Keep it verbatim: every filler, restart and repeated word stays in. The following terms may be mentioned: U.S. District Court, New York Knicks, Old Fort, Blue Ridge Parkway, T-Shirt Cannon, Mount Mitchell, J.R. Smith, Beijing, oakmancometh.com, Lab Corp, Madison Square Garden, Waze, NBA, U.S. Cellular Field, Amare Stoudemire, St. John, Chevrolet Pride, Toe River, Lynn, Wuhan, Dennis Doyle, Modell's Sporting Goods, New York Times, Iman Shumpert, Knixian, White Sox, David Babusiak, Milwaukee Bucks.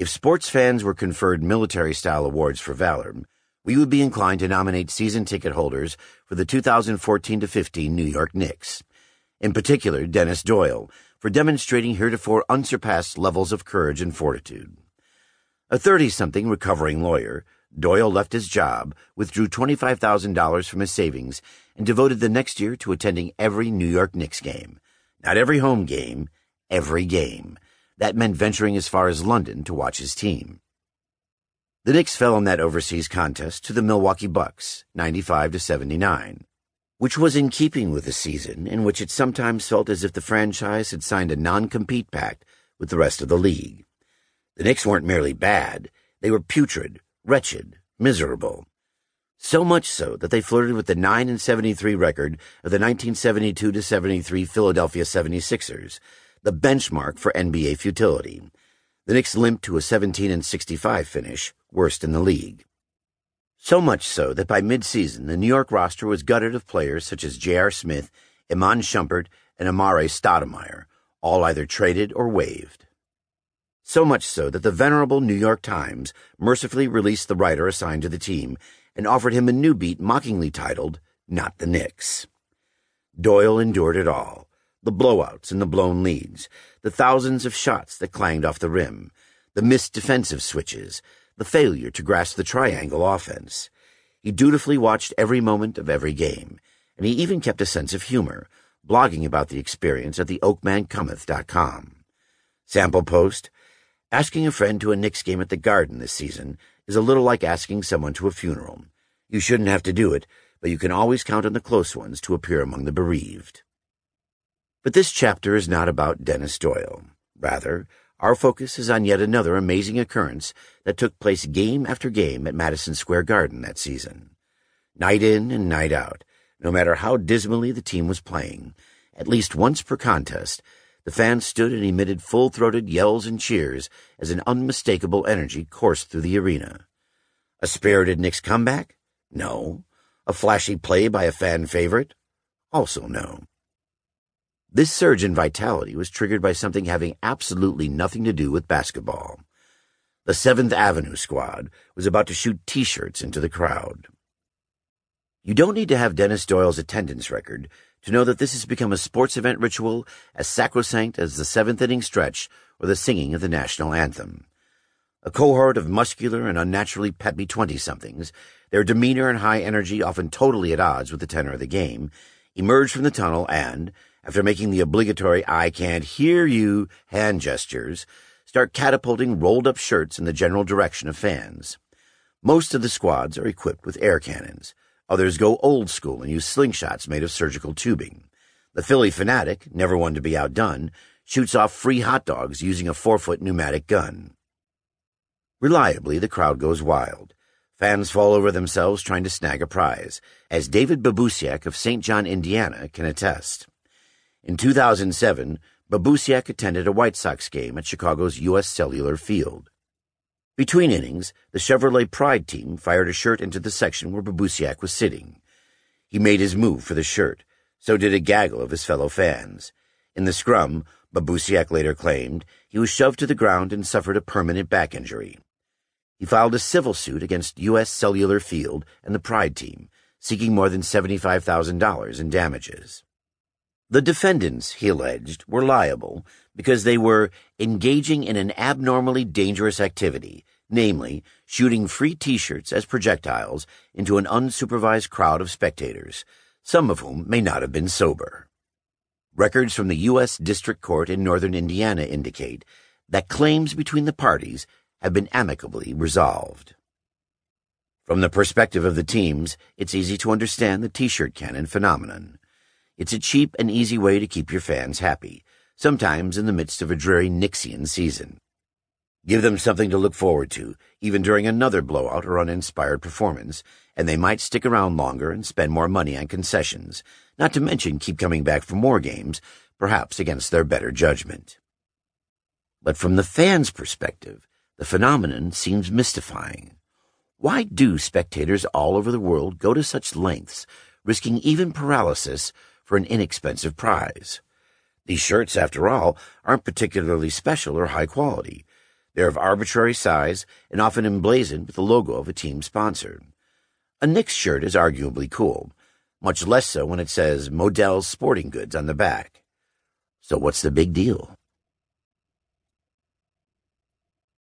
If sports fans were conferred military-style awards for valor, we would be inclined to nominate season ticket holders for the two thousand fourteen to fifteen New York Knicks, in particular Dennis Doyle, for demonstrating heretofore unsurpassed levels of courage and fortitude. A thirty-something recovering lawyer, Doyle left his job, withdrew twenty-five thousand dollars from his savings, and devoted the next year to attending every New York Knicks game. Not every home game, every game. That meant venturing as far as London to watch his team. The Knicks fell in that overseas contest to the Milwaukee Bucks, ninety-five to seventy-nine, which was in keeping with a season in which it sometimes felt as if the franchise had signed a non-compete pact with the rest of the league. The Knicks weren't merely bad, they were putrid, wretched, miserable. So much so that they flirted with the nine and seventy-three record of the nineteen seventy-two to seventy-three Philadelphia seventy-sixers, the benchmark for N B A futility. The Knicks limped to a seventeen and sixty-five finish, worst in the league. So much so that by mid-season, the New York roster was gutted of players such as J R Smith, Iman Shumpert, and Amare Stoudemire, all either traded or waived. So much so that the venerable New York Times mercifully released the writer assigned to the team and offered him a new beat mockingly titled, "Not the Knicks." Doyle endured it all. The blowouts and the blown leads, the thousands of shots that clanged off the rim, the missed defensive switches, the failure to grasp the triangle offense. He dutifully watched every moment of every game, and he even kept a sense of humor, blogging about the experience at the oakman cometh dot com. Sample post: asking a friend to a Knicks game at the Garden this season is a little like asking someone to a funeral. You shouldn't have to do it, but you can always count on the close ones to appear among the bereaved. But this chapter is not about Dennis Doyle. Rather, our focus is on yet another amazing occurrence that took place game after game at Madison Square Garden that season. Night in and night out, no matter how dismally the team was playing, at least once per contest, the fans stood and emitted full-throated yells and cheers as an unmistakable energy coursed through the arena. A spirited Knicks comeback? No. A flashy play by a fan favorite? Also no. This surge in vitality was triggered by something having absolutely nothing to do with basketball. The seventh Avenue squad was about to shoot T-shirts into the crowd. You don't need to have Dennis Doyle's attendance record to know that this has become a sports event ritual as sacrosanct as the seventh inning stretch or the singing of the national anthem. A cohort of muscular and unnaturally peppy twenty-somethings, their demeanor and high energy often totally at odds with the tenor of the game, emerged from the tunnel and, after making the obligatory "I can't hear you" hand gestures, start catapulting rolled-up shirts in the general direction of fans. Most of the squads are equipped with air cannons. Others go old school and use slingshots made of surgical tubing. The Philly fanatic, never one to be outdone, shoots off free hot dogs using a four-foot pneumatic gun. Reliably, the crowd goes wild. Fans fall over themselves trying to snag a prize, as David Babusiak of Saint John, Indiana, can attest. In two thousand seven, Babusiak attended a White Sox game at Chicago's U S Cellular Field. Between innings, the Chevrolet Pride team fired a shirt into the section where Babusiak was sitting. He made his move for the shirt, so did a gaggle of his fellow fans. In the scrum, Babusiak later claimed, he was shoved to the ground and suffered a permanent back injury. He filed a civil suit against U S Cellular Field and the Pride team, seeking more than seventy-five thousand dollars in damages. The defendants, he alleged, were liable because they were engaging in an abnormally dangerous activity, namely shooting free T-shirts as projectiles into an unsupervised crowd of spectators, some of whom may not have been sober. Records from the U S District Court in northern Indiana indicate that claims between the parties have been amicably resolved. From the perspective of the teams, it's easy to understand the T-shirt cannon phenomenon. It's a cheap and easy way to keep your fans happy, sometimes in the midst of a dreary Knixian season. Give them something to look forward to, even during another blowout or uninspired performance, and they might stick around longer and spend more money on concessions, not to mention keep coming back for more games, perhaps against their better judgment. But from the fans' perspective, the phenomenon seems mystifying. Why do spectators all over the world go to such lengths, risking even paralysis, for an inexpensive prize? These shirts, after all, aren't particularly special or high quality. They're of arbitrary size and often emblazoned with the logo of a team sponsor. A Knicks shirt is arguably cool, much less so when it says Modell's Sporting Goods on the back. So what's the big deal?